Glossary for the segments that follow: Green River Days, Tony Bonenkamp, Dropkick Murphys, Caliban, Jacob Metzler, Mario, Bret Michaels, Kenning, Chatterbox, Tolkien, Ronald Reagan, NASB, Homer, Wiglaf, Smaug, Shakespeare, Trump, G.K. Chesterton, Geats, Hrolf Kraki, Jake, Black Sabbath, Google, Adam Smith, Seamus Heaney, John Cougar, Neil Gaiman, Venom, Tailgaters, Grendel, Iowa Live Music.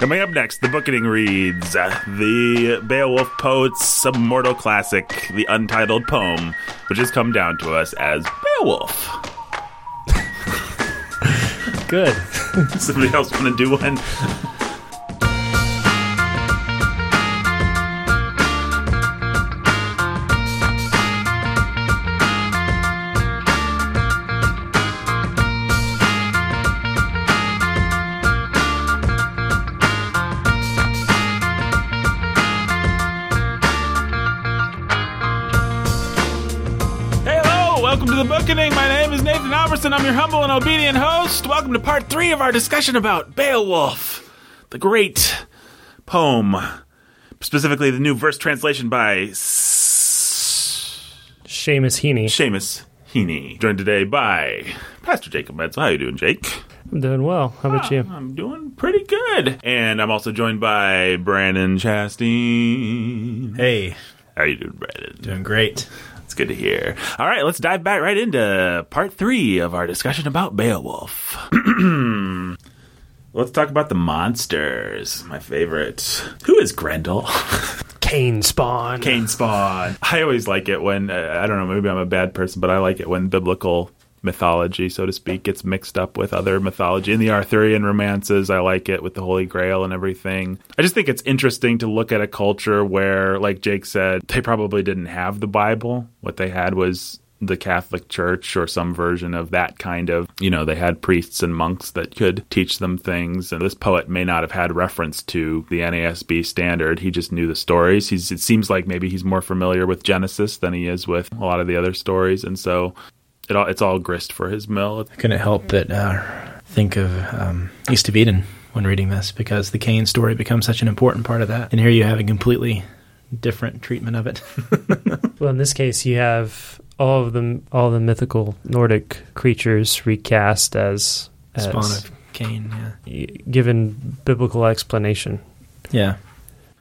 Coming up next, The Bookending reads the Beowulf poet's sub-mortal classic, the untitled poem, which has come down to us as Beowulf. Good. Somebody else want to do one? My name is Nathan Alberson. I'm your humble and obedient host. Welcome to part 3 of our discussion about Beowulf, the great poem, specifically the new verse translation by Seamus Heaney. Seamus Heaney. Joined today by Pastor Jacob Metzler. How you doing, Jake? I'm doing well. How about you? I'm doing pretty good. And I'm also joined by Brandon Chastain. Hey. How you doing, Brandon? Doing great. It's good to hear. All right, let's dive back right into part 3 of our discussion about Beowulf. Let's talk about the monsters, my favorite. Who is Grendel? Cain Spawn. I always like it when, I don't know, maybe I'm a bad person, but I like it when biblical mythology, so to speak, gets mixed up with other mythology. In the Arthurian romances, I like it with the Holy Grail and everything. I just think it's interesting to look at a culture where, like Jake said, they probably didn't have the Bible. What they had was the Catholic Church or some version of that kind of, you know, they had priests and monks that could teach them things. And this poet may not have had reference to the NASB standard. He just knew the stories. It seems like maybe he's more familiar with Genesis than he is with a lot of the other stories. And so it's all grist for his mill. I couldn't help but think of East of Eden when reading this, because the Cain story becomes such an important part of that. And here you have a completely different treatment of it. Well, in this case, you have all the mythical Nordic creatures recast as spawn of Cain, yeah, given biblical explanation. Yeah.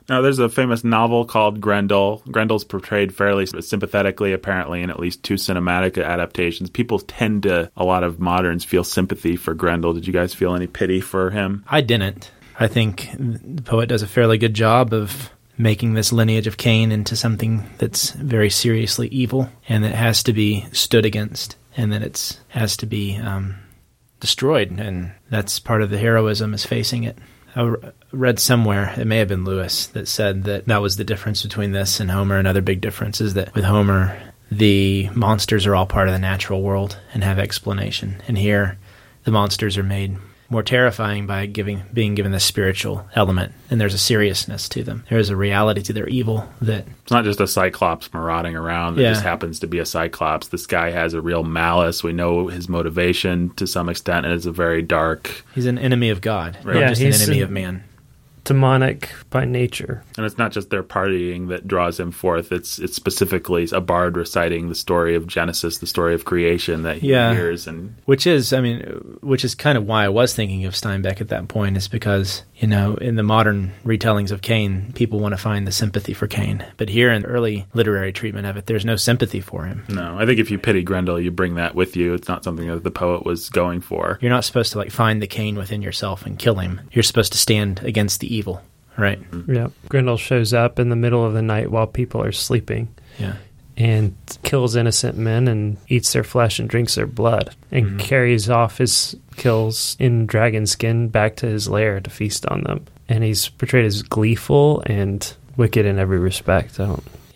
Now, there's a famous novel called Grendel. Grendel's portrayed fairly sympathetically, apparently, in at least 2 cinematic adaptations. People tend to, a lot of moderns, feel sympathy for Grendel. Did you guys feel any pity for him? I didn't. I think the poet does a fairly good job of making this lineage of Cain into something that's very seriously evil and that has to be stood against and that it has to be destroyed. And that's part of the heroism, is facing it. I read somewhere, it may have been Lewis, that said that was the difference between this and Homer. Another big difference is that with Homer, the monsters are all part of the natural world and have explanation. And here, the monsters are made more terrifying by being given the spiritual element. And there's a seriousness to them. There is a reality to their evil that... It's not just a cyclops marauding around that just happens to be a cyclops. This guy has a real malice. We know his motivation to some extent, and it's a very dark... He's an enemy of God, right? Yeah, not just an enemy of man. Demonic by nature. And it's not just their partying that draws him forth. It's specifically a bard reciting the story of Genesis, the story of creation that he hears. And which is kind of why I was thinking of Steinbeck at that point, is because, you know, in the modern retellings of Cain, people want to find the sympathy for Cain. But here in the early literary treatment of it, there's no sympathy for him. No, I think if you pity Grendel, you bring that with you. It's not something that the poet was going for. You're not supposed to, like, find the Cain within yourself and kill him. You're supposed to stand against the evil, right? Yeah. Grendel shows up in the middle of the night while people are sleeping, and kills innocent men and eats their flesh and drinks their blood, and carries off his kills in dragon skin back to his lair to feast on them. And he's portrayed as gleeful and wicked in every respect.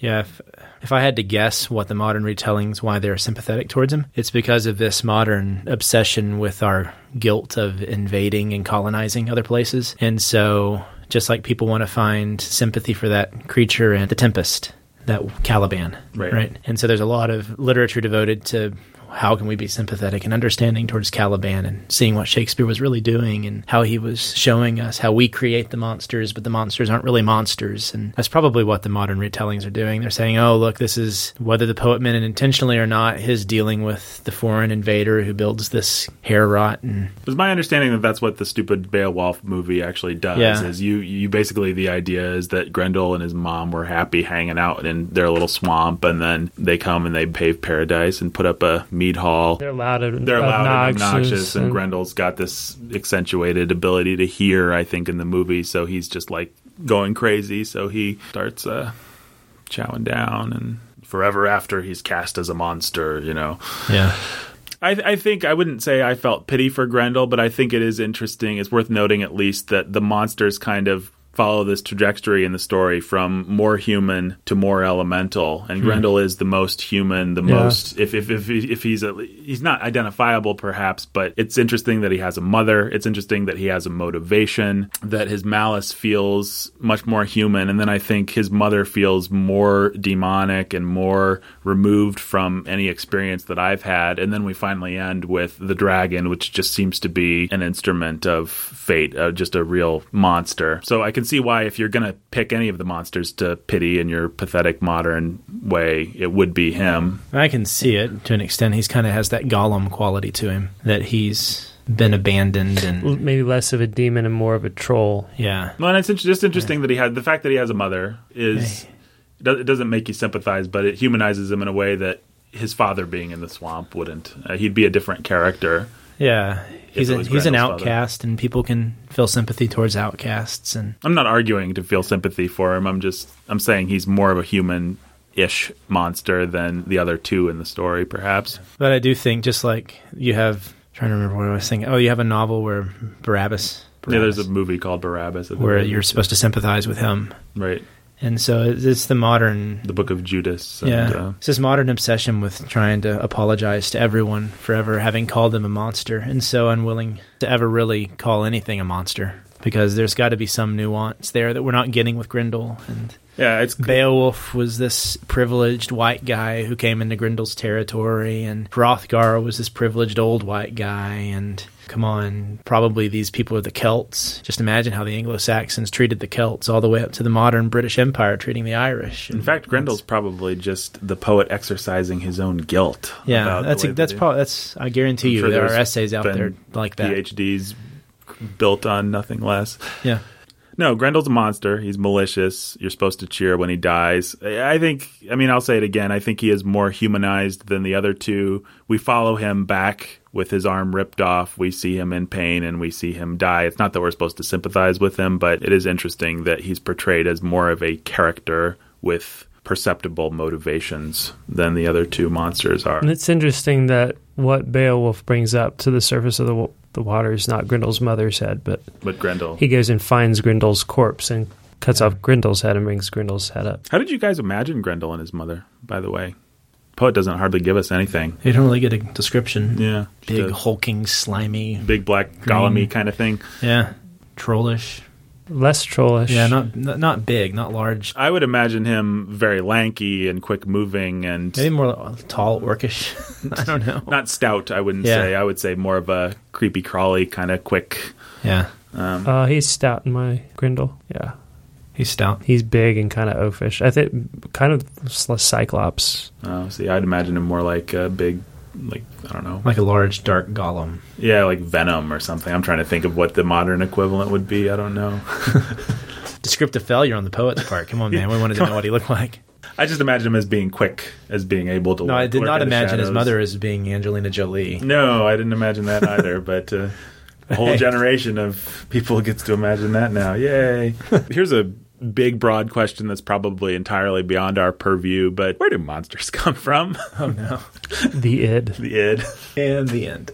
If I had to guess what the modern retellings, why they're sympathetic towards him, it's because of this modern obsession with our guilt of invading and colonizing other places. And so just like people want to find sympathy for that creature in The Tempest, that Caliban, right? And so there's a lot of literature devoted to how can we be sympathetic and understanding towards Caliban and seeing what Shakespeare was really doing and how he was showing us how we create the monsters, but the monsters aren't really monsters. And that's probably what the modern retellings are doing. They're saying, oh, look, this is, whether the poet meant it intentionally or not, his dealing with the foreign invader who builds this Heorot. And it was my understanding that that's what the stupid Beowulf movie actually does, is you basically, the idea is that Grendel and his mom were happy hanging out in their little swamp, and then they come and they pave paradise and put up a Mead Hall. They're loud and obnoxious, and Grendel's got this accentuated ability to hear, I think, in the movie, so he's just like going crazy, so he starts chowing down, and forever after he's cast as a monster, you know. Yeah. I think I wouldn't say I felt pity for Grendel, but I think it is interesting. It's worth noting at least that the monsters kind of follow this trajectory in the story from more human to more elemental, and Grendel is the most human, the most if he's not identifiable perhaps, but it's interesting that he has a mother, it's interesting that he has a motivation, that his malice feels much more human, and then I think his mother feels more demonic and more removed from any experience that I've had, and then we finally end with the dragon, which just seems to be an instrument of fate, just a real monster. So I can see why, if you're going to pick any of the monsters to pity in your pathetic modern way, it would be him. I can see it to an extent. He's kind of has that Gollum quality to him, that he's been abandoned and maybe less of a demon and more of a troll. Yeah. Well, and it's just interesting that he had the fact that he has a mother is it doesn't make you sympathize, but it humanizes him in a way that his father being in the swamp wouldn't. He'd be a different character. Yeah, he's an outcast, and people can feel sympathy towards outcasts. And I'm not arguing to feel sympathy for him. I'm saying he's more of a human-ish monster than the other two in the story, perhaps. But I do think, just like you have, trying to remember what I was thinking. Oh, you have a novel where Barabbas. Yeah, there's a movie called Barabbas where you're supposed to sympathize with him, right? And so it's the Book of Judas. And, it's this modern obsession with trying to apologize to everyone for ever having called them a monster, and so unwilling to ever really call anything a monster, because there's got to be some nuance there that we're not getting with Grendel. And it's Beowulf was this privileged white guy who came into Grendel's territory, and Hrothgar was this privileged old white guy, and come on, probably these people are the Celts. Just imagine how the Anglo-Saxons treated the Celts all the way up to the modern British Empire treating the Irish. In fact, Grendel's probably just the poet exercising his own guilt. Yeah, that's I guarantee you there are essays out there like that. PhDs built on nothing less. Yeah. No, Grendel's a monster. He's malicious. You're supposed to cheer when he dies. I'll say it again. I think he is more humanized than the other two. We follow him back with his arm ripped off. We see him in pain and we see him die. It's not that we're supposed to sympathize with him, but it is interesting that he's portrayed as more of a character with perceptible motivations than the other two monsters are. And it's interesting that what Beowulf brings up to the surface of the water is not Grendel's mother's head, but Grendel. He goes and finds Grendel's corpse and cuts off Grendel's head and brings Grendel's head up. How did you guys imagine Grendel and his mother, by the way? Poet doesn't hardly give us anything. You don't really get a description. Yeah. Big, hulking, slimy. Big, black, Gollum-y kind of thing. Yeah. Trollish. Less trollish. Yeah, not big, not large. I would imagine him very lanky and quick-moving and... Maybe more tall, orcish. I don't know. Not stout, I wouldn't say. I would say more of a creepy, crawly kind of quick. Yeah. He's stout in my Grendel. Yeah. He's stout. He's big and kind of oafish. I think kind of Cyclops. Oh, see, I'd imagine him more like a big... like, I don't know. Like a large, dark Gollum. Yeah, like Venom or something. I'm trying to think of what the modern equivalent would be. I don't know. Descriptive failure on the poet's part. Come on, man. We wanted to know what he looked like. I just imagine him as being quick, as being able to... No, I did not imagine his mother as being Angelina Jolie. No, I didn't imagine that either, but... a whole generation of people gets to imagine that now. Yay. Here's a big, broad question that's probably entirely beyond our purview, but where do monsters come from? Oh, no. The id. The id. And the end.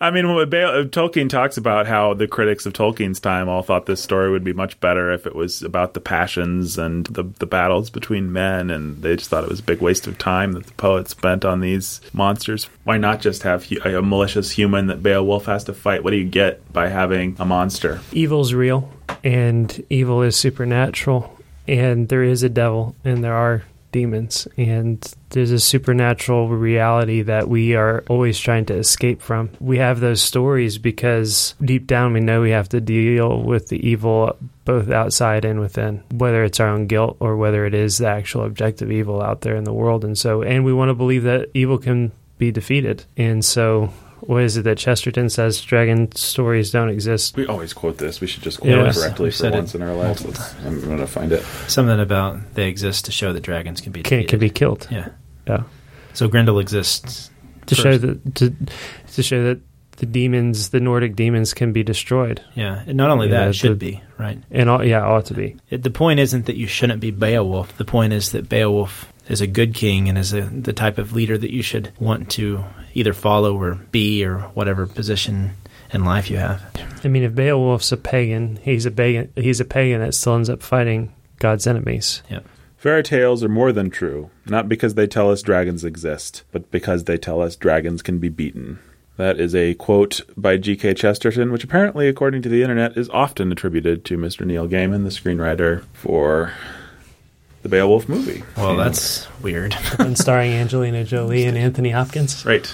I mean, Tolkien talks about how the critics of Tolkien's time all thought this story would be much better if it was about the passions and the battles between men, and they just thought it was a big waste of time that the poet spent on these monsters. Why not just have a malicious human that Beowulf has to fight? What do you get by having a monster? Evil's real, and evil is supernatural, and there is a devil, and there are demons, and there's a supernatural reality that we are always trying to escape from. We have those stories because deep down we know we have to deal with the evil both outside and within, whether it's our own guilt or whether it is the actual objective evil out there in the world. And we want to believe that evil can be defeated. And so what is it that Chesterton says? Dragon stories don't exist. We always quote this. We should just quote it correctly for once in our lives. I'm going to find it. Something about they exist to show that dragons can be killed. Yeah. So Grendel exists to show that the demons, the Nordic demons, can be destroyed. Yeah, and not only that, it should be, right? And ought to be. The point isn't that you shouldn't be Beowulf. The point is that Beowulf is a good king and is the type of leader that you should want to either follow or be, or whatever position in life you have. I mean, if Beowulf's a pagan, he's a pagan that still ends up fighting God's enemies. Yep. Fairy tales are more than true, not because they tell us dragons exist, but because they tell us dragons can be beaten. That is a quote by G.K. Chesterton, which apparently, according to the internet, is often attributed to Mr. Neil Gaiman, the screenwriter for the Beowulf movie. Well, that's weird. And starring Angelina Jolie and Anthony Hopkins. Right.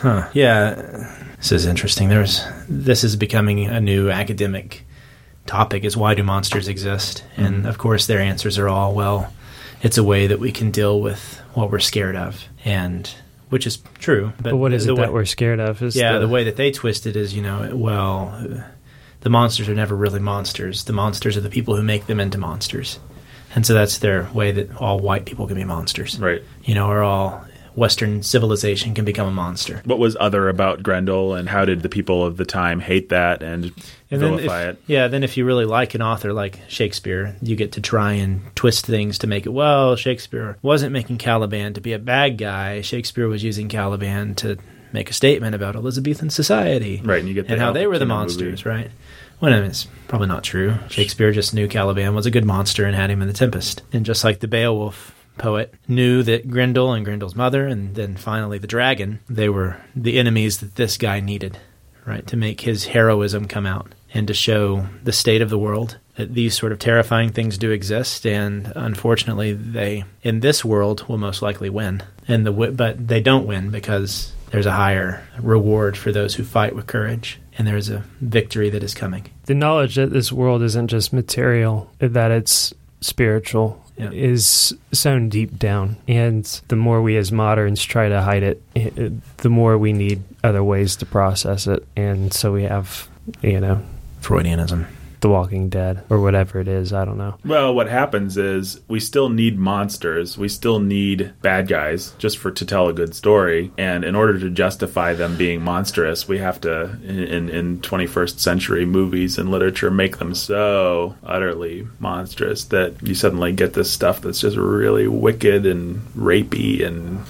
Huh. Yeah, this is interesting. This is becoming a new academic topic, is why do monsters exist? Mm-hmm. And, of course, their answers are all, well, it's a way that we can deal with what we're scared of, and... which is true. But what is it that we're scared of? The way that they twist it is, the monsters are never really monsters. The monsters are the people who make them into monsters. And so that's their way that all white people can be monsters. Right. Or all Western civilization can become a monster. What was other about Grendel, and how did the people of the time hate that and vilify it? Yeah, then if you really like an author like Shakespeare, you get to try and twist things to make it, well, Shakespeare wasn't making Caliban to be a bad guy. Shakespeare was using Caliban to make a statement about Elizabethan society. Right, and you get and how they were the monsters, movie. Right? Well, I mean, it's probably not true. Shakespeare just knew Caliban was a good monster and had him in The Tempest. And just like the Beowulf poet knew that Grendel and Grendel's mother and then finally the dragon, they were the enemies that this guy needed, right, to make his heroism come out and to show the state of the world, that these sort of terrifying things do exist, and unfortunately they, in this world, will most likely win. But they don't win because there's a higher reward for those who fight with courage, and there is a victory that is coming. The knowledge that this world isn't just material, that it's spiritual, is sown deep down, and the more we as moderns try to hide it, the more we need other ways to process it, and so we have, Freudianism, The Walking Dead, or whatever it is, I don't know. Well, what happens is we still need monsters, we still need bad guys to tell a good story, and in order to justify them being monstrous, we have to, in 21st century movies and literature, make them so utterly monstrous that you suddenly get this stuff that's just really wicked and rapey, and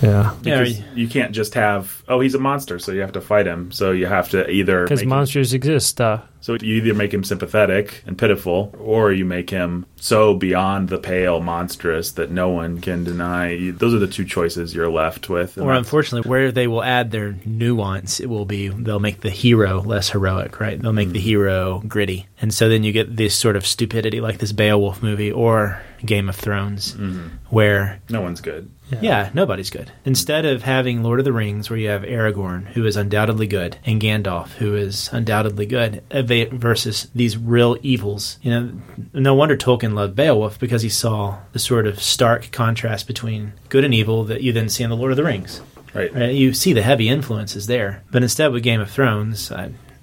you can't just have, oh, he's a monster, so you have to fight him, so you have to either... Because monsters exist, So you either make him sympathetic and pitiful, or you make him so beyond the pale monstrous that no one can deny. Those are the two choices you're left with. Or unfortunately, where they will add their nuance, it will be they'll make the hero less heroic, right? They'll make the hero gritty. And so then you get this sort of stupidity like this Beowulf movie or Game of Thrones, where... no one's good. Yeah, nobody's good. Instead of having Lord of the Rings, where you have Aragorn, who is undoubtedly good, and Gandalf, who is undoubtedly good, versus these real evils. No wonder Tolkien loved Beowulf, because he saw the sort of stark contrast between good and evil that you then see in the Lord of the Rings. Right? You see the heavy influences there. But instead with Game of Thrones,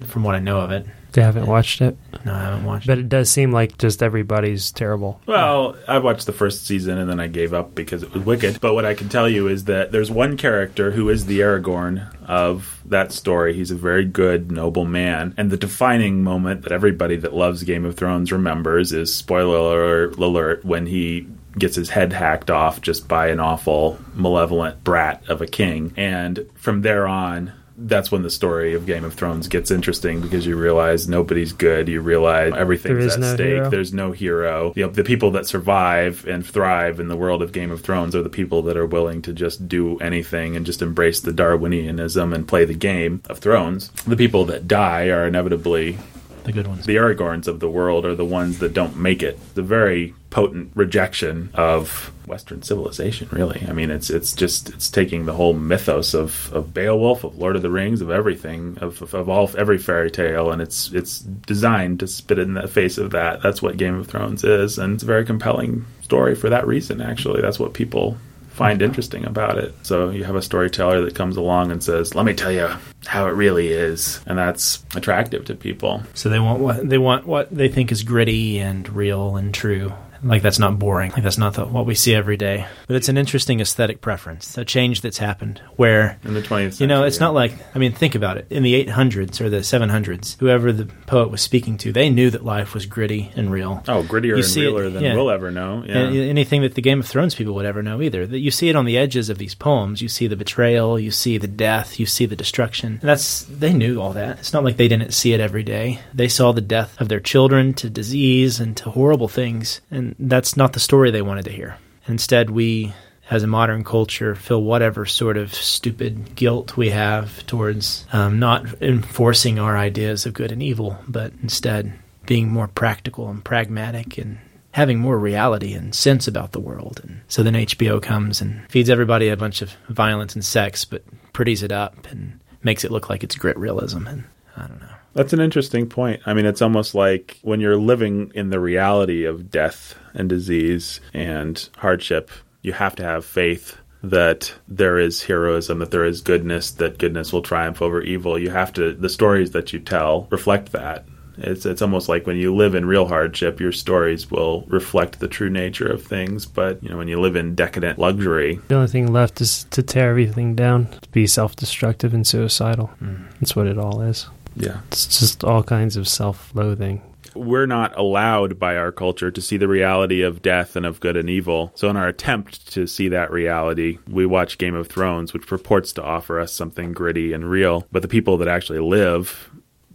from what I know of it... You haven't watched it? No, I haven't watched it. But it does seem like just everybody's terrible. Well, I watched the first season and then I gave up because it was wicked. But what I can tell you is that there's one character who is the Aragorn of that story. He's a very good, noble man. And the defining moment that everybody that loves Game of Thrones remembers is, spoiler alert, when he gets his head hacked off just by an awful, malevolent brat of a king. And from there on... that's when the story of Game of Thrones gets interesting, because you realize nobody's good. You realize everything's at stake. There's no hero. The people that survive and thrive in the world of Game of Thrones are the people that are willing to just do anything and just embrace the Darwinianism and play the game of Thrones. The people that die are inevitably... the good ones. The Aragorns of the world are the ones that don't make it. The very potent rejection of Western civilization, really. I mean, it's taking the whole mythos of Beowulf, of Lord of the Rings, of everything, of every fairy tale, and it's designed to spit in the face of that. That's what Game of Thrones is, and it's a very compelling story for that reason, actually. That's what people find interesting about it. So you have a storyteller that comes along and says, let me tell you how it really is, and that's attractive to people. So they want what they think is gritty and real and true, Like, that's not boring. Like, that's not what we see every day. But it's an interesting aesthetic preference, a change that's happened where... In the 20th century. You know, it's not like... I mean, think about it. In the 800s or the 700s, whoever the poet was speaking to, they knew that life was gritty and real. Oh, grittier and realer than we'll ever know. Yeah. And anything that the Game of Thrones people would ever know either. You see it on the edges of these poems. You see the betrayal. You see the death. You see the destruction. And they knew all that. It's not like they didn't see it every day. They saw the death of their children to disease and to horrible things. And that's not the story they wanted to hear. Instead, we, as a modern culture, feel whatever sort of stupid guilt we have towards not enforcing our ideas of good and evil, but instead being more practical and pragmatic and having more reality and sense about the world. And so then HBO comes and feeds everybody a bunch of violence and sex, but pretties it up and makes it look like it's grit realism. And I don't know. That's an interesting point. I mean, it's almost like when you're living in the reality of death and disease and hardship, you have to have faith that there is heroism, that there is goodness, that goodness will triumph over evil. You have to, the stories that you tell reflect that. It's almost like when you live in real hardship, your stories will reflect the true nature of things. But, you know, when you live in decadent luxury... The only thing left is to tear everything down, to be self-destructive and suicidal. That's what it all is. Yeah. It's just all kinds of self-loathing. We're not allowed by our culture to see the reality of death and of good and evil. So in our attempt to see that reality, we watch Game of Thrones, which purports to offer us something gritty and real. But the people that actually live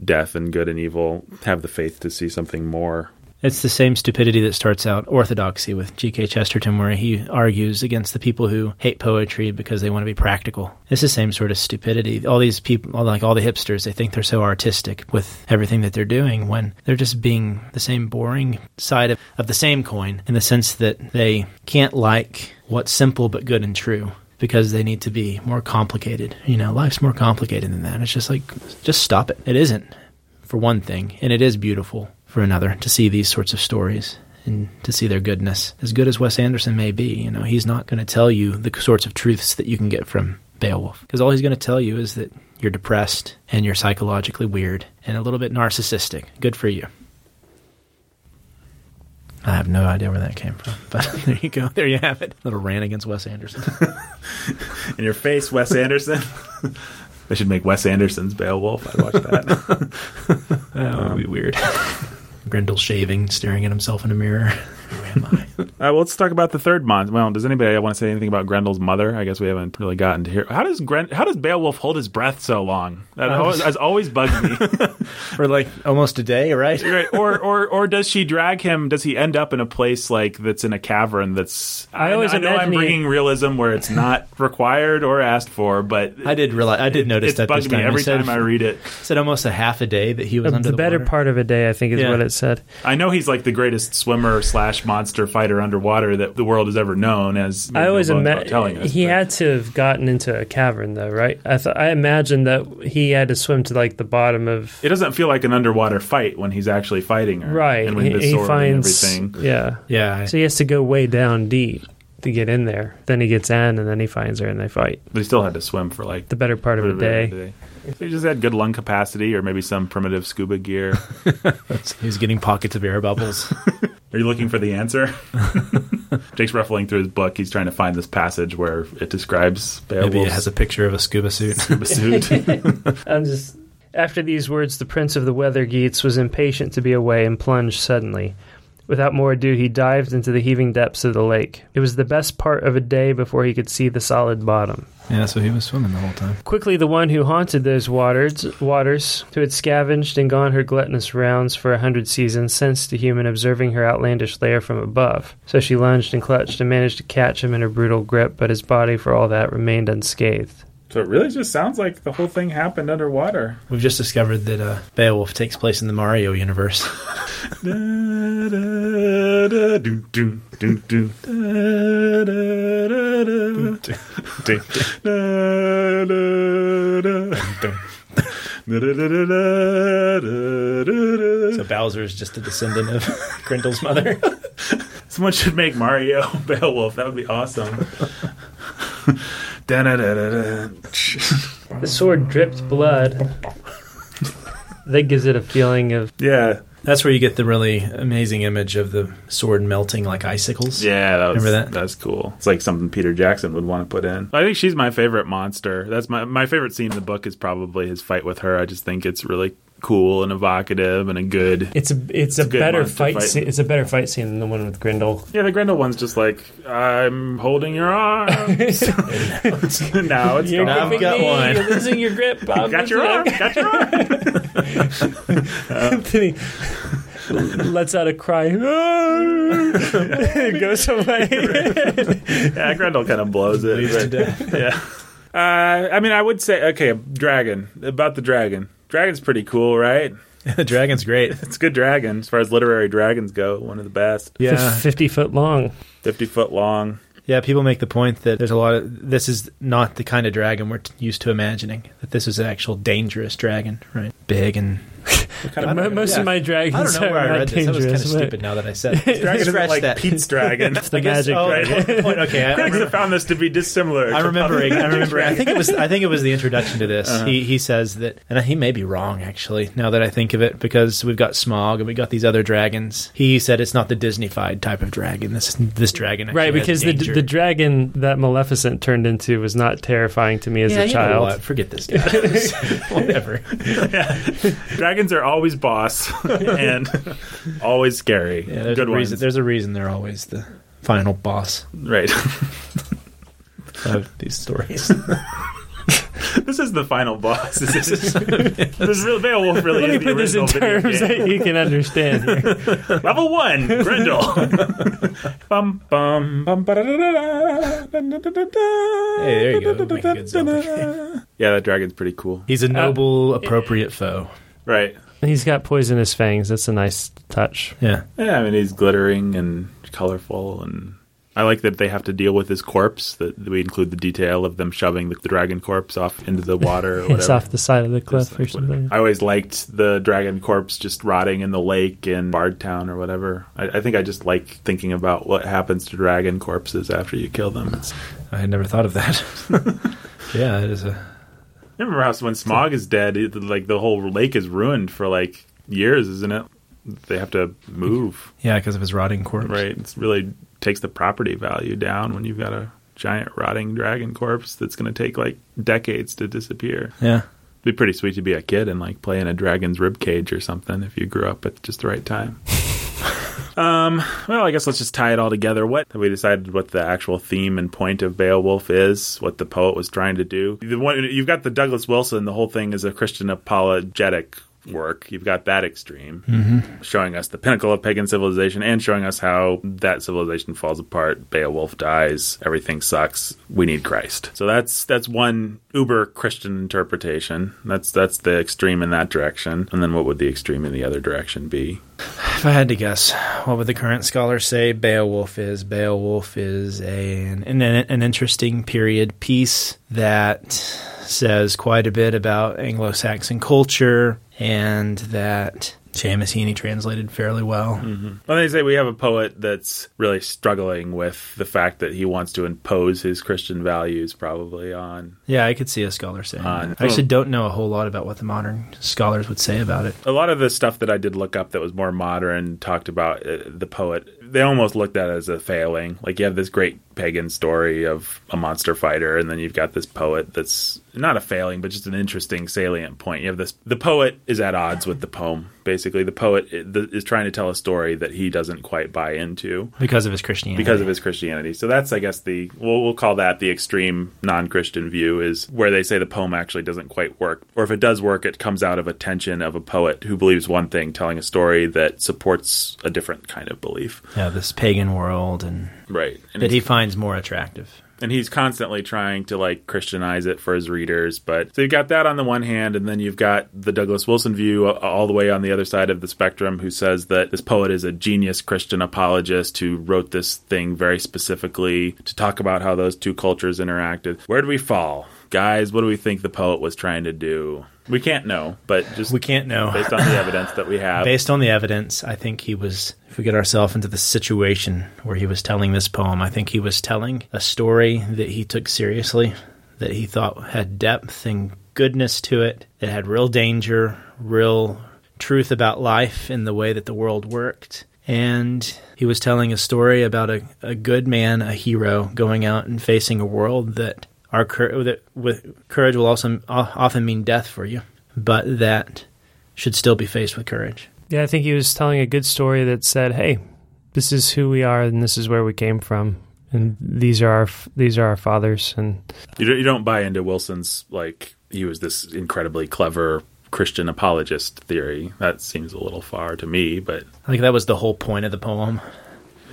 death and good and evil have the faith to see something more. It's the same stupidity that starts out orthodoxy with G.K. Chesterton, where he argues against the people who hate poetry because they want to be practical. It's the same sort of stupidity. All these people, like all the hipsters, they think they're so artistic with everything that they're doing when they're just being the same boring side of the same coin, in the sense that they can't like what's simple but good and true because they need to be more complicated. You know, life's more complicated than that. It's just like, just stop it. It isn't, for one thing, and it is beautiful, for another, to see these sorts of stories and to see their goodness. As good as Wes Anderson may be, you know, he's not going to tell you the sorts of truths that you can get from Beowulf, because all he's going to tell you is that you're depressed and you're psychologically weird and a little bit narcissistic. Good for you. I have no idea where that came from, but there you go. There you have it. Little rant against Wes Anderson. In your face, Wes Anderson. They should make Wes Anderson's Beowulf. I'd watch that. That would be weird. Grendel shaving, staring at himself in a mirror. Who am I? All right, well, let's talk about the third monster. Well, does anybody want to say anything about Grendel's mother? I guess we haven't really gotten to hear. How does Beowulf hold his breath so long? That has always bugged me. For like almost a day, right? Right. Or does she drag him? Does he end up in a place like that's in a cavern? That's I know I'm bringing realism where it's not required or asked for, but I did notice that this time. It bugged me every time I read it. It said almost a half a day that he was under the water. The better part of a day, I think, is what it said. I know he's like the greatest swimmer / monster fighter underwater that the world has ever known, as I always imagine he had to have gotten into a cavern, though, right? I imagine that he had to swim to like the bottom of. It doesn't feel like an underwater fight when he's actually fighting her, right? And when he finds everything, yeah. So he has to go way down deep to get in there. Then he gets in, and then he finds her, and they fight. But he still had to swim for like the better part of a day. He just had good lung capacity, or maybe some primitive scuba gear. He was getting pockets of air bubbles. Are you looking for the answer? Jake's ruffling through his book. He's trying to find this passage where it describes Beowulf. Maybe it has a picture of a scuba suit. I'm just... After these words, the prince of the weather geats was impatient to be away and plunged suddenly. Without more ado, he dived into the heaving depths of the lake. It was the best part of a day before he could see the solid bottom. Yeah, so he was swimming the whole time. Quickly, the one who haunted those waters, who had scavenged and gone her gluttonous rounds for 100 seasons, sensed the human observing her outlandish lair from above. So she lunged and clutched and managed to catch him in her brutal grip, but his body, for all that, remained unscathed. So it really just sounds like the whole thing happened underwater. We've just discovered that Beowulf takes place in the Mario universe. Da, da, da, do, do, do, do. Da, da, da, da. Da, da, da, da. So Bowser is just a descendant of Grendel's mother. Someone should make Mario Beowulf. That would be awesome. The sword dripped blood. That gives it a feeling of... Yeah. That's where you get the really amazing image of the sword melting like icicles. Yeah, remember that? That's cool. It's like something Peter Jackson would want to put in. I think she's my favorite monster. That's my favorite scene in the book is probably his fight with her. I just think it's really cool and evocative and a good. It's a better fight. It's a better fight scene than the one with Grendel. Yeah, the Grendel one's just like I'm holding your arms. Now it's gone. I've got one. You're losing your grip. Got your arm. Anthony lets out a cry. It goes away. Yeah, Grendel kind of blows it. Leads to death. Yeah. I mean, I would say okay. About the dragon. Dragon's pretty cool, right? The dragon's great. It's a good dragon. As far as literary dragons go, one of the best. Yeah. 50 foot long. Yeah, people make the point that there's a lot of... This is not the kind of dragon we're used to imagining. That this is an actual dangerous dragon, right? Big and... Most of my dragons are not dangerous. I was kind of stupid now that I said it. Dragon is like Pete's dragon. That's the magic dragon. Okay, critics have found this to be dissimilar. I remember. I think it was the introduction to this. Uh-huh. He says that, and he may be wrong actually. Now that I think of it, because we've got Smaug and we got these other dragons. He said it's not the Disney-fied type of dragon. This dragon, right? Because the dragon that Maleficent turned into was not terrifying to me as a child. You know what? Forget this guy. Whatever. Dragons are always boss and always scary. Yeah, there's a reason they're always the final boss. Right. These stories. This is the final boss. This real Beowulf really is the original video game. Let me put this in terms that you can understand here. Level 1, Grendel. Hey, there you go. Make a good zombie. Yeah, that dragon's pretty cool. He's a noble, appropriate foe. Right. And he's got poisonous fangs. That's a nice touch. Yeah. Yeah, I mean, he's glittering and colorful. And I like that they have to deal with his corpse, that we include the detail of them shoving the dragon corpse off into the water or whatever. It's off the side of the cliff or something. I always liked the dragon corpse just rotting in the lake in Bardstown or whatever. I think I just like thinking about what happens to dragon corpses after you kill them. I had never thought of that. Yeah, it is a... Remember how when Smaug is dead, like the whole lake is ruined for like years, isn't it? They have to move. Yeah, because of his rotting corpse. Right. It really takes the property value down when you've got a giant rotting dragon corpse that's going to take like decades to disappear. Yeah. It'd be pretty sweet to be a kid and like play in a dragon's ribcage or something if you grew up at just the right time. Well, I guess let's just tie it all together. We decided what the actual theme and point of Beowulf is, what the poet was trying to do. You've got the Douglas Wilson, the whole thing is a Christian apologetic work. You've got that extreme, showing us the pinnacle of pagan civilization and showing us how that civilization falls apart. Beowulf dies. Everything sucks. We need Christ. So that's one uber Christian interpretation. That's the extreme in that direction. And then what would the extreme in the other direction be? If I had to guess, what would the current scholar say Beowulf is? Beowulf is an interesting period piece that says quite a bit about Anglo-Saxon culture, and that Seamus Heaney translated fairly well. Mm-hmm. Well, they say we have a poet that's really struggling with the fact that he wants to impose his Christian values probably on... Yeah, I could see a scholar saying that. I actually don't know a whole lot about what the modern scholars would say about it. A lot of the stuff that I did look up that was more modern talked about the poet. They almost looked at it as a failing. Like you have this great pagan story of a monster fighter, and then you've got this poet that's not a failing, but just an interesting salient point. You have this, the poet is at odds with the poem. Basically, the poet is trying to tell a story that he doesn't quite buy into. Because of his Christianity. So that's, I guess, we'll call that the extreme non-Christian view, is where they say the poem actually doesn't quite work. Or if it does work, it comes out of a tension of a poet who believes one thing, telling a story that supports a different kind of belief. Yeah, this pagan world and right. And that he finds more attractive. And he's constantly trying to, like, Christianize it for his readers. But so you've got that on the one hand, and then you've got the Douglas Wilson view all the way on the other side of the spectrum, who says that this poet is a genius Christian apologist who wrote this thing very specifically to talk about how those two cultures interacted. Where do we fall? Guys, what do we think the poet was trying to do? We can't know, but just... We can't know. Based on the evidence that we have. Based on the evidence, I think he was... If we get ourselves into the situation where he was telling this poem, I think he was telling a story that he took seriously, that he thought had depth and goodness to it, that had real danger, real truth about life and the way that the world worked. And he was telling a story about a good man, a hero, going out and facing a world that with courage will also often mean death for you, but that should still be faced with courage. Yeah, I think he was telling a good story that said, hey, this is who we are and this is where we came from. And these are our fathers. And you don't buy into Wilson's, like, he was this incredibly clever Christian apologist theory. That seems a little far to me, but I think that was the whole point of the poem.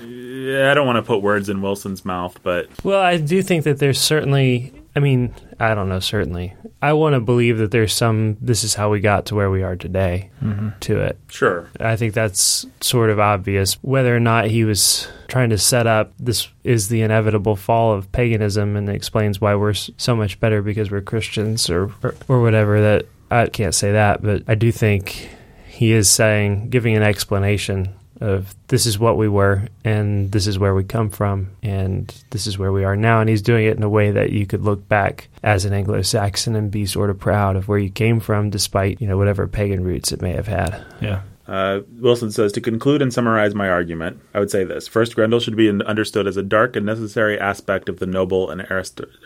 Yeah, I don't want to put words in Wilson's mouth, but... Well, I do think that there's certainly... I mean, I don't know, certainly. I want to believe that there's some, this is how we got to where we are today, mm-hmm. to it. Sure. I think that's sort of obvious. Whether or not he was trying to set up this is the inevitable fall of paganism and it explains why we're so much better because we're Christians or whatever, that I can't say that, but I do think he is saying, giving an explanation of this is what we were and this is where we come from and this is where we are now. And he's doing it in a way that you could look back as an Anglo-Saxon and be sort of proud of where you came from, despite, you know, whatever pagan roots it may have had. Yeah. Wilson says, to conclude and summarize my argument, I would say this. First, Grendel should be understood as a dark and necessary aspect of the noble and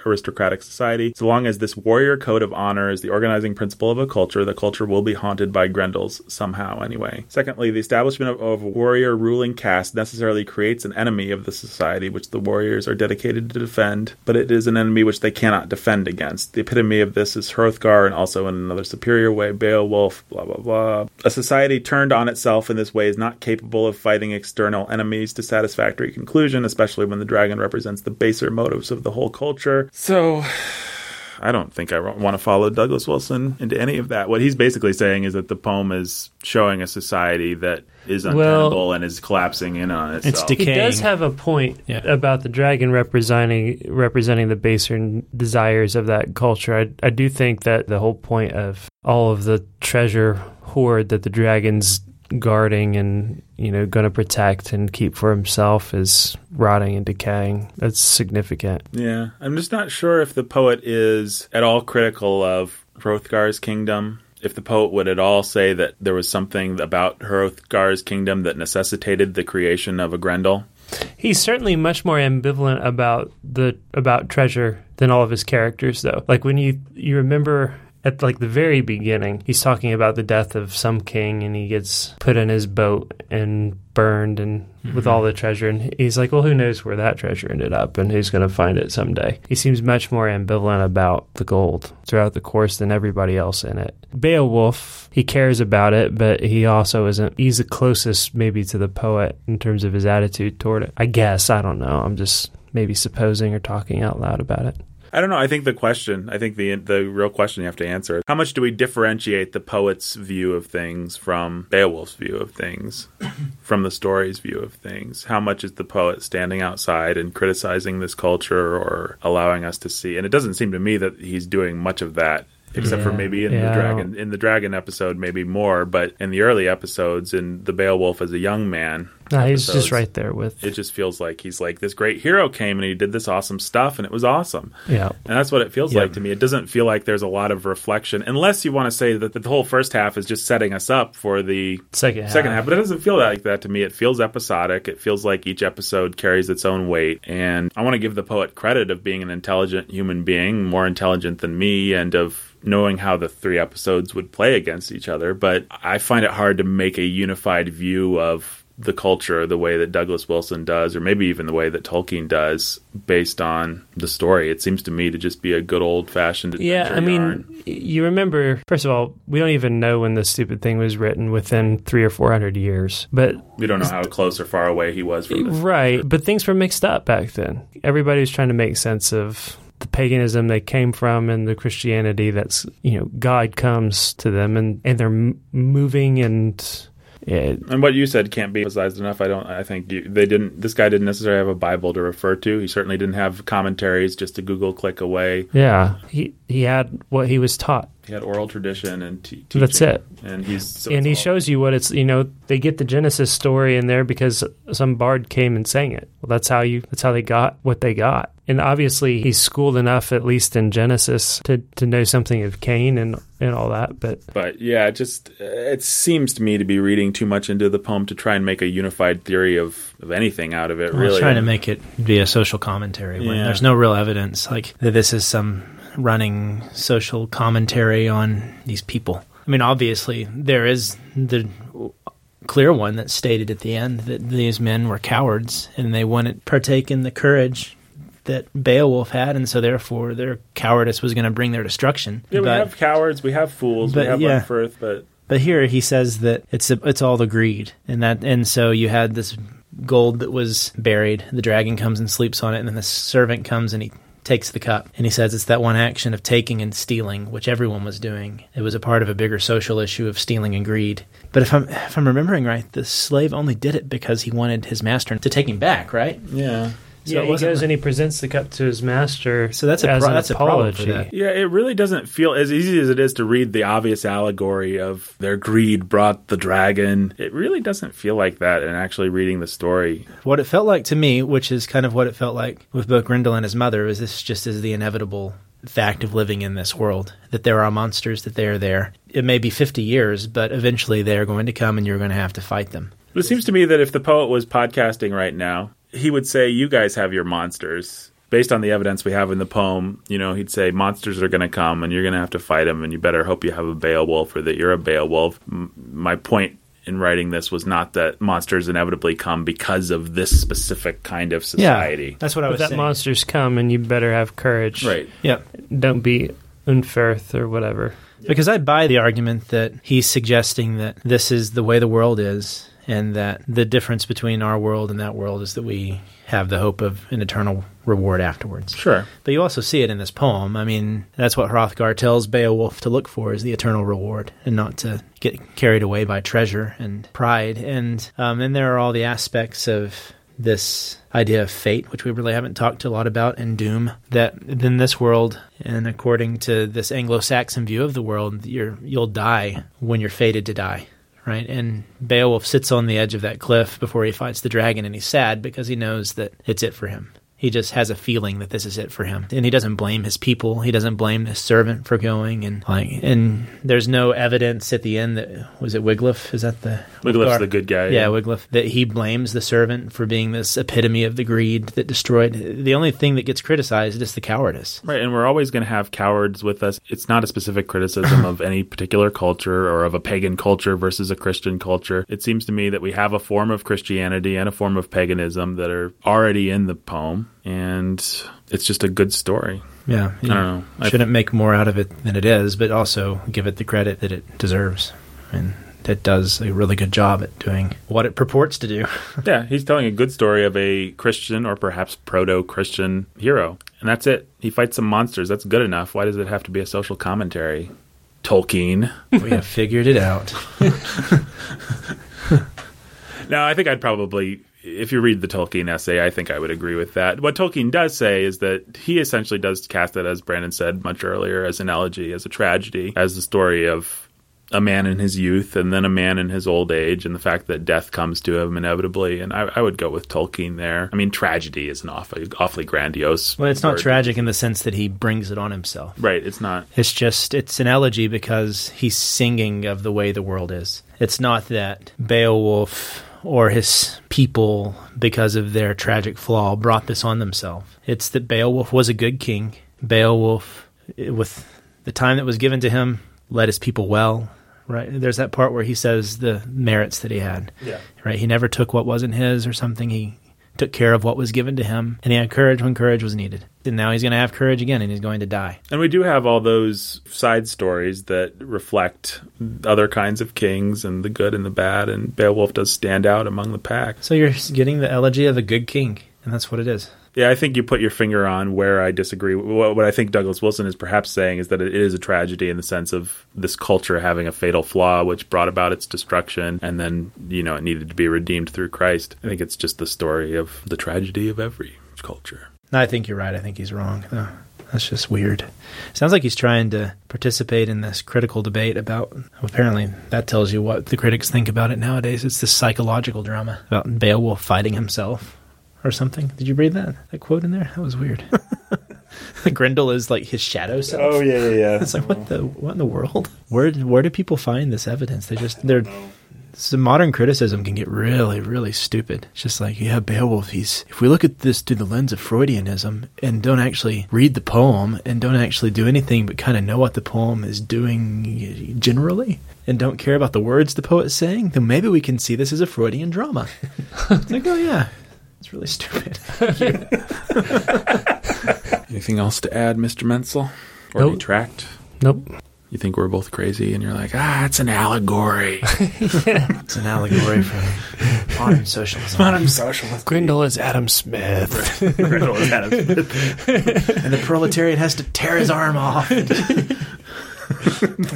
aristocratic society. So long as this warrior code of honor is the organizing principle of a culture, the culture will be haunted by Grendels somehow anyway. Secondly, the establishment of a warrior ruling caste necessarily creates an enemy of the society which the warriors are dedicated to defend, but it is an enemy which they cannot defend against. The epitome of this is Hrothgar and also in another superior way, Beowulf, blah, blah, blah. A society turned on itself in this way is not capable of fighting external enemies to satisfactory conclusion, especially when the dragon represents the baser motives of the whole culture. So I don't think I want to follow Douglas Wilson into any of that. What he's basically saying is that the poem is showing a society that is untenable and is collapsing in on itself. It's decaying. He does have a point about the dragon representing the baser desires of that culture. I do think that the whole point of all of the treasure hoard that the dragon's guarding and, you know, going to protect and keep for himself is rotting and decaying. That's significant. Yeah. I'm just not sure if the poet is at all critical of Hrothgar's kingdom. If the poet would at all say that there was something about Hrothgar's kingdom that necessitated the creation of a Grendel. He's certainly much more ambivalent about treasure than all of his characters, though. Like, when you remember... At like the very beginning, he's talking about the death of some king and he gets put in his boat and burned and mm-hmm. with all the treasure. And he's like, well, who knows where that treasure ended up and who's going to find it someday. He seems much more ambivalent about the gold throughout the course than everybody else in it. Beowulf, he cares about it, but he also isn't. He's the closest maybe to the poet in terms of his attitude toward it. I guess. I don't know. I'm just maybe supposing or talking out loud about it. I don't know. I think the real question you have to answer is how much do we differentiate the poet's view of things from Beowulf's view of things, from the story's view of things? How much is the poet standing outside and criticizing this culture or allowing us to see? And it doesn't seem to me that he's doing much of that. Except for maybe in the dragon episode, maybe more, but in the early episodes, in the Beowulf as a young man, he's just right there with. It just feels like he's like, this great hero came and he did this awesome stuff, and it was awesome. Yeah, and that's what it feels like to me. It doesn't feel like there's a lot of reflection, unless you want to say that the whole first half is just setting us up for the second half. But it doesn't feel like that to me. It feels episodic. It feels like each episode carries its own weight, and I want to give the poet credit of being an intelligent human being, more intelligent than me, and of knowing how the three episodes would play against each other, but I find it hard to make a unified view of the culture the way that Douglas Wilson does, or maybe even the way that Tolkien does, based on the story. It seems to me to just be a good old-fashioned adventure yarn. You remember, first of all, we don't even know when this stupid thing was written within 300 or 400 years, but we don't know how close or far away he was from this. Right, but things were mixed up back then. Everybody was trying to make sense of the paganism they came from and the Christianity that's, you know, God comes to them and they're moving and... Yeah. And what you said can't be emphasized enough. This guy didn't necessarily have a Bible to refer to. He certainly didn't have commentaries, just a Google click away. Yeah. He had what he was taught. He had oral tradition and teaching. That's it. And he shows you what it's, you know, they get the Genesis story in there because some bard came and sang it. Well, that's how they got what they got. And obviously he's schooled enough, at least in Genesis, to know something of Cain and all that. But yeah, just it seems to me to be reading too much into the poem to try and make a unified theory of anything out of it, really. Well, trying to make it be a social commentary when there's no real evidence like that this is some running social commentary on these people. I mean, obviously, there is the clear one that stated at the end that these men were cowards and they wouldn't partake in the courage that Beowulf had, and so therefore their cowardice was going to bring their destruction. Yeah, we have cowards, we have fools, we have Unferth, but here he says that it's all the greed, and so you had this gold that was buried. The dragon comes and sleeps on it, and then the servant comes and he takes the cup, and he says it's that one action of taking and stealing, which everyone was doing. It was a part of a bigger social issue of stealing and greed. But if I'm remembering right, the slave only did it because he wanted his master to take him back, right? Yeah. So yeah, he goes and he presents the cup to his master. So that's a problem for that. Yeah, it really doesn't feel as easy as it is to read the obvious allegory of their greed brought the dragon. It really doesn't feel like that in actually reading the story. What it felt like to me, which is kind of what it felt like with both Grendel and his mother, is this just is the inevitable fact of living in this world, that there are monsters, that they are there. It may be 50 years, but eventually they are going to come and you're going to have to fight them. It seems to me that if the poet was podcasting right now, he would say, you guys have your monsters. Based on the evidence we have in the poem, you know, he'd say, monsters are going to come, and you're going to have to fight them, and you better hope you have a Beowulf or that you're a Beowulf. My point in writing this was not that monsters inevitably come because of this specific kind of society. Yeah, that's what I was saying. That monsters come, and you better have courage. Right. Yeah. Don't be Unferth or whatever. Yeah. Because I buy the argument that he's suggesting that this is the way the world is, and that the difference between our world and that world is that we have the hope of an eternal reward afterwards. Sure. But you also see it in this poem. I mean, that's what Hrothgar tells Beowulf to look for, is the eternal reward, and not to get carried away by treasure and pride. And there are all the aspects of this idea of fate, which we really haven't talked a lot about, and doom, that in this world, and according to this Anglo-Saxon view of the world, you'll die when you're fated to die. Right, and Beowulf sits on the edge of that cliff before he fights the dragon, and he's sad because he knows that it's it for him. He just has a feeling that this is it for him, and he doesn't blame his people. He doesn't blame his servant for going, and there's no evidence at the end that was it Wiglaf? Is that the Wiglaf's the good guy? Yeah, Wiglaf. That he blames the servant for being this epitome of the greed that destroyed. The only thing that gets criticized is the cowardice. Right, and we're always going to have cowards with us. It's not a specific criticism of any particular culture or of a pagan culture versus a Christian culture. It seems to me that we have a form of Christianity and a form of paganism that are already in the poem. And it's just a good story. Yeah. I don't know. Shouldn't make more out of it than it is, but also give it the credit that it deserves. And it does a really good job at doing what it purports to do. Yeah, he's telling a good story of a Christian or perhaps proto-Christian hero. And that's it. He fights some monsters. That's good enough. Why does it have to be a social commentary? Tolkien. We have figured it out. No, I think I'd probably... If you read the Tolkien essay, I think I would agree with that. What Tolkien does say is that he essentially does cast it, as Brandon said much earlier, as an elegy, as a tragedy, as the story of a man in his youth and then a man in his old age, and the fact that death comes to him inevitably. And I would go with Tolkien there. I mean, tragedy is an awfully grandiose Well, it's word. Not tragic in the sense that he brings it on himself. Right, it's not. It's just, it's an elegy because he's singing of the way the world is. It's not that Beowulf... or his people, because of their tragic flaw, brought this on themselves. It's that Beowulf was a good king. Beowulf, with the time that was given to him, led his people well, right? There's that part where he says the merits that he had, yeah. Right? He never took what wasn't his or something. He took care of what was given to him, and he had courage when courage was needed. And now he's going to have courage again, and he's going to die. And we do have all those side stories that reflect other kinds of kings and the good and the bad, and Beowulf does stand out among the pack. So you're getting the elegy of a good king, and that's what it is. Yeah, I think you put your finger on where I disagree. What I think Douglas Wilson is perhaps saying is that it is a tragedy in the sense of this culture having a fatal flaw which brought about its destruction, and then, you know, it needed to be redeemed through Christ. I think it's just the story of the tragedy of every culture. No, I think you're right. I think he's wrong. No, that's just weird. Sounds like he's trying to participate in this critical debate about... Well, apparently, that tells you what the critics think about it nowadays. It's this psychological drama about Beowulf fighting himself. or something. Did you read that quote in there? That was weird. Grendel is like his shadow self. Oh yeah. It's like what in the world? Where do people find this evidence? So modern criticism can get really, really stupid. It's just like, yeah, Beowulf, if we look at this through the lens of Freudianism and don't actually read the poem and don't actually do anything but kind of know what the poem is doing generally and don't care about the words the poet's saying, then maybe we can see this as a Freudian drama. It's like, oh yeah, it's really stupid. Anything else to add, Mr. Metzler? Or detract? Nope. You think we're both crazy, and you're like, it's an allegory. Yeah. It's an allegory for modern socialism. Modern socialism. Grendel is Adam Smith. Grendel is Adam Smith. And the proletariat has to tear his arm off.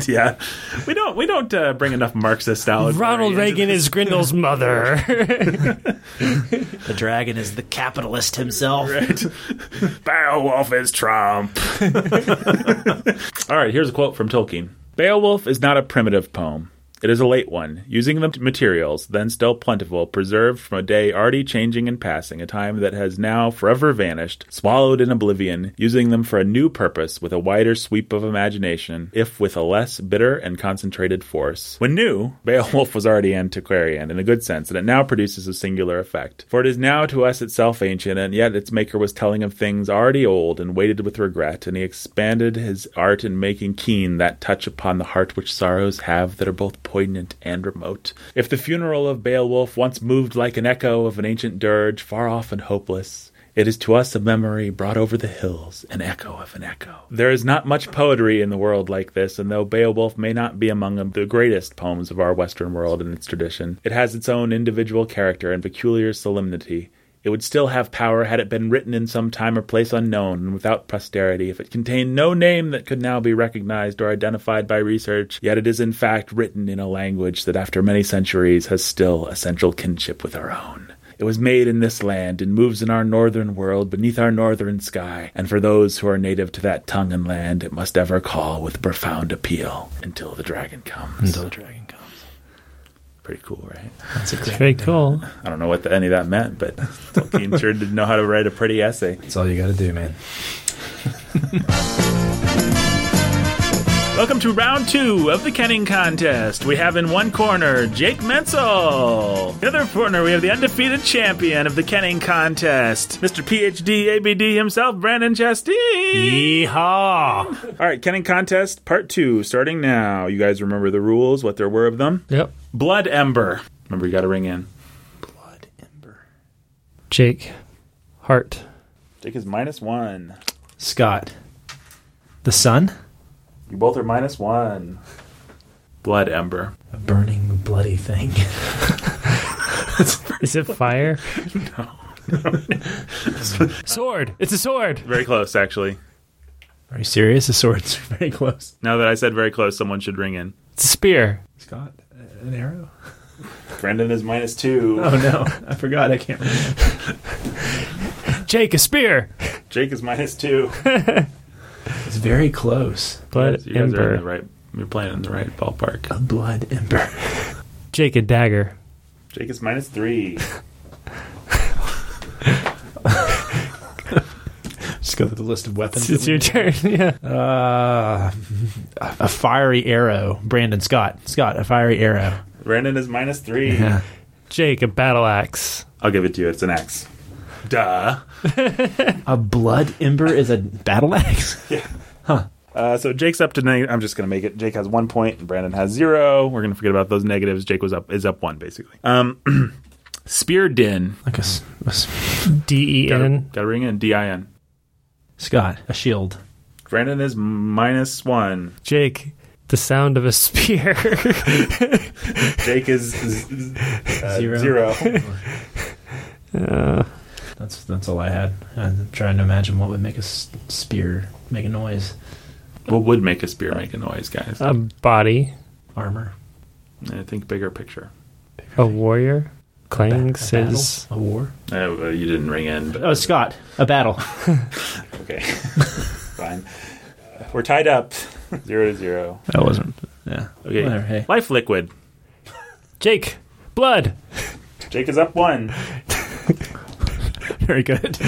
Yeah. We don't bring enough Marxist allegory. Ronald Reagan is Grendel's mother. The dragon is the capitalist himself. Right. Beowulf is Trump. All right, here's a quote from Tolkien. Beowulf is not a primitive poem. It is a late one, using the materials, then still plentiful, preserved from a day already changing and passing, a time that has now forever vanished, swallowed in oblivion, using them for a new purpose with a wider sweep of imagination, if with a less bitter and concentrated force. When new, Beowulf was already antiquarian, in a good sense, and it now produces a singular effect. For it is now to us itself ancient, and yet its maker was telling of things already old and weighted with regret, and he expanded his art in making keen that touch upon the heart which sorrows have that are both poignant and remote. If the funeral of Beowulf once moved like an echo of an ancient dirge, far off and hopeless, it is to us a memory brought over the hills, an echo of an echo. There is not much poetry in the world like this, and though Beowulf may not be among the greatest poems of our Western world in its tradition, it has its own individual character and peculiar solemnity. It would still have power had it been written in some time or place unknown and without posterity, if it contained no name that could now be recognized or identified by research, yet it is in fact written in a language that after many centuries has still essential kinship with our own. It was made in this land and moves in our northern world beneath our northern sky, and for those who are native to that tongue and land, it must ever call with profound appeal until the dragon comes. Until the dragon comes. Pretty cool, right? That's very cool. I don't know what any of that meant, but Tolkien sure didn't know how to write a pretty essay. That's all you got to do, man. Welcome to round 2 of the Kenning contest. We have in one corner Jake Metzler. In the other corner, we have the undefeated champion of the Kenning contest, Mr. PhD ABD himself, Brandon Chastain. Yeehaw! All right, Kenning contest part 2, starting now. You guys remember the rules, what there were of them? Yep. Blood Ember. Remember, you got to ring in. Blood Ember. Jake. Heart. Jake is -1. Scott. The sun? You both are -1. Blood Ember. A burning, bloody thing. Is it fire? No. Sword. It's a sword. Very close, actually. Are you serious? The sword's very close. Now that I said very close, someone should ring in. It's a spear. Scott. An arrow? Brendan is -2. Oh, no. I forgot. I can't remember. Jake, a spear. Jake is -2. It's very close. Blood Ember. You guys are in the right, you're playing in the right ballpark. A blood ember. Jake, a dagger. Jake is -3. Just go through the list of weapons. It's your turn, yeah. A fiery arrow. Brandon, Scott. Scott, a fiery arrow. Brandon is -3. Yeah. Jake, a battle axe. I'll give it to you. It's an axe. Duh. A blood ember is a battle axe? Yeah. Huh. So Jake's up to 9. I'm just going to make it. Jake has 1 point and Brandon has 0. We're going to forget about those negatives. Jake is up 1, basically. Spear din. Like a D-E-N. Got to ring in. D-I-N. Scott, a shield. Brandon is -1. Jake, the sound of a spear. Jake is 0. That's all I had. I'm trying to imagine what would make a spear make a noise. What would make a spear make a noise, guys? A body. Armor. I think bigger picture. A warrior. Clang says a war. You didn't ring in. But Scott, a battle. Okay, fine. We're tied up, 0-0. That wasn't. Yeah. Okay. Whatever, hey. Life liquid. Jake, blood. Jake is up 1. very good.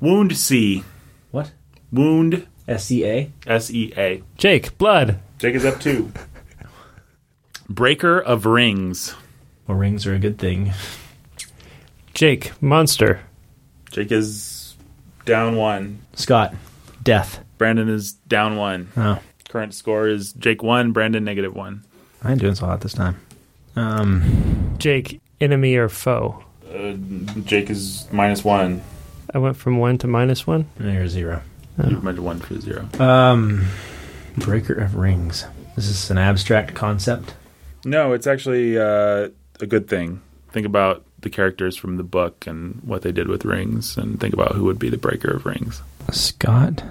Wound C. What? Wound. SEA. SEA. Jake, blood. Jake is up two. Breaker of rings. Well, rings are a good thing. Jake, monster. Jake is down one. Scott, death. Brandon is down one. Oh. Current score is Jake 1, Brandon negative 1. I ain't doing so hot this time. Jake, enemy or foe? Jake is minus 1. I went from 1 to minus 1? And you're 0. Oh. You went 1 to 0. Breaker of rings. Is this an abstract concept? No, it's actually a good thing. Think about the characters from the book and what they did with rings, and think about who would be the breaker of rings. Scott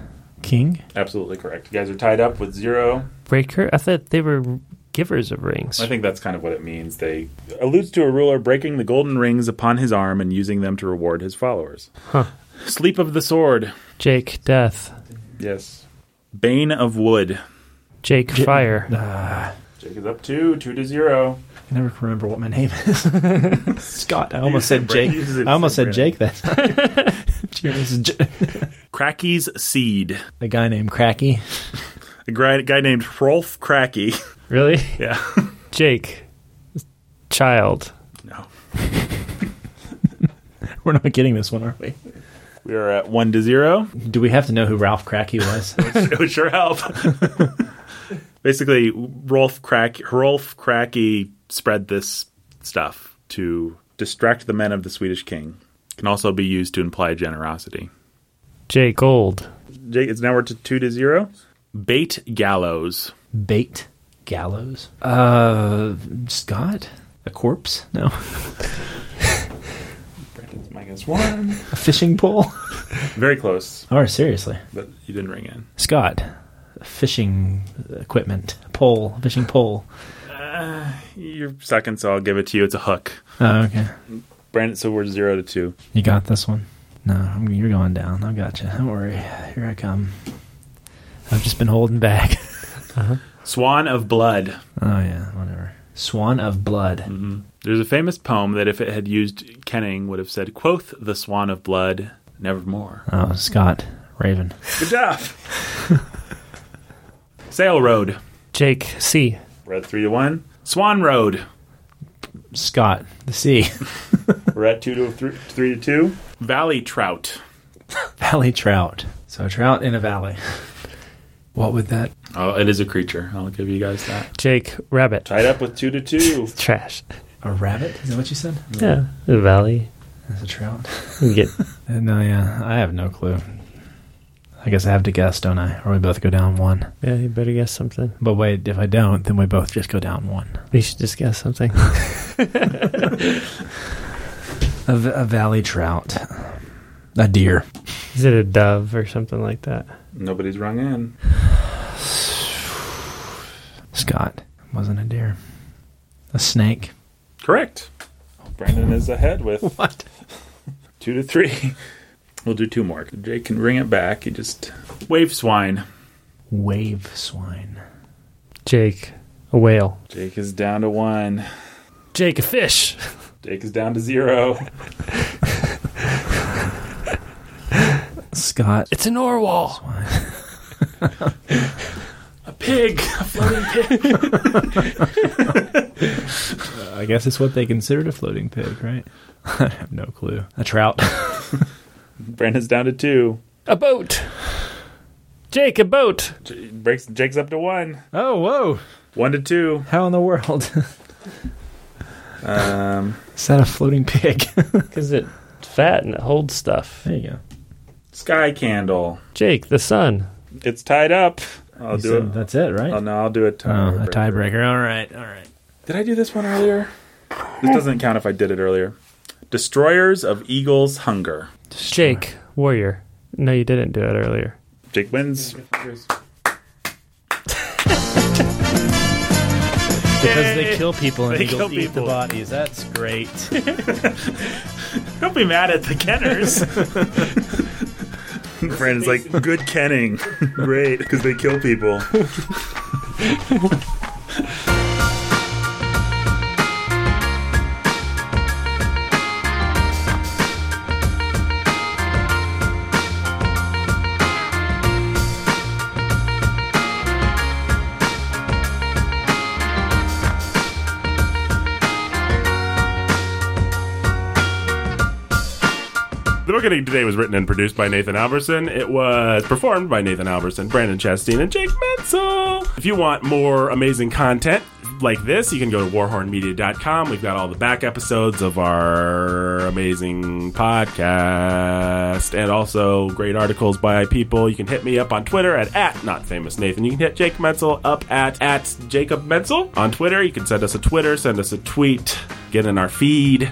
King? Absolutely correct. You guys are tied up with 0. Breaker? I thought they were givers of rings. I think that's kind of what it means. They alludes to a ruler breaking the golden rings upon his arm and using them to reward his followers. Huh. Sleep of the sword. Jake, death. Yes. Bane of wood. Jake, fire. Jake is up 2 to 0. I never remember what my name is. Scott. I almost said Jake. I almost said Jake that time. Kraki's seed. A guy named Kraki. A guy named Hrolf Kraki. Really? Yeah. Jake. Child. No. We're not getting this one, are we? We are at 1 to 0. Do we have to know who Hrolf Kraki was? It would sure help. Basically, Hrolf Kraki spread this stuff to distract the men of the Swedish king. Can also be used to imply generosity. Jake, gold. Jake, it's now we're to 2 to 0. Bait gallows. Bait gallows? Scott? A corpse? No. Brandon's minus 1. A fishing pole? Very close. Oh, seriously. But you didn't ring in. Scott. Fishing equipment. Pole. Fishing pole. You're second, so I'll give it to you. It's a hook. Oh, okay. Brandon, so we're 0 to 2. You got this one? No, you're going down. I got you. Don't worry. Here I come. I've just been holding back. Uh-huh. Swan of Blood. Oh, yeah, whatever. Swan of Blood. Mm-hmm. There's a famous poem that if it had used Kenning would have said, "Quoth the Swan of Blood, nevermore." Oh, Scott, Raven. Good job. Sail Road. Jake, sea. We're at 3 to 1. Swan Road. Scott, the sea. We're at 3 to 2. Valley trout. Valley trout. So a trout in a valley. What would that? Oh, it is a creature. I'll give you guys that. Jake, rabbit. Tied up with 2 to 2. Trash. A rabbit? Is that what you said? Yeah. A valley. That's a trout. No, yeah. I have no clue. I guess I have to guess, don't I? Or we both go down 1. Yeah, you better guess something. But wait, if I don't, then we both just go down 1. We should just guess something. A valley trout. A deer. Is it a dove or something like that? Nobody's rung in. Scott. Wasn't a deer. A snake. Correct. Brandon is ahead with... What? 2 to 3. We'll do 2 more. Jake can bring it back. You just... Wave swine. Wave swine. Jake, a whale. Jake is down to 1. Jake, a fish. Jake is down to 0. Scott. It's an narwhal. A pig. A floating pig. I guess it's what they considered a floating pig, right? I have no clue. A trout. Brandon's down to 2. A boat. Jake, a boat. Jake's up to 1. Oh, whoa. 1 to 2. How in the world? Is that a floating pig? Because it's fat and it holds stuff. There you go. Sky candle. Jake, the sun. It's tied up. I'll do it. That's it, right? Oh, no, I'll do a tiebreaker. Oh, a tiebreaker. All right. Did I do this one earlier? This doesn't count if I did it earlier. Destroyers of Eagles' Hunger. Jake, warrior. No, you didn't do it earlier. Jake wins. Because they kill people and eagles eat the bodies. That's great. Don't be mad at the Kenners. Brandon's like, good Kenning. Great, because they kill people. The Book Ending Today was written and produced by Nathan Alberson. It was performed by Nathan Alberson, Brandon Chastain, and Jake Metzler. If you want more amazing content like this, you can go to warhornmedia.com. We've got all the back episodes of our amazing podcast and also great articles by people. You can hit me up on Twitter at NotFamousNathan. You can hit Jake Metzler up at Jacob Metzler on Twitter. You can send us a tweet, get in our feed.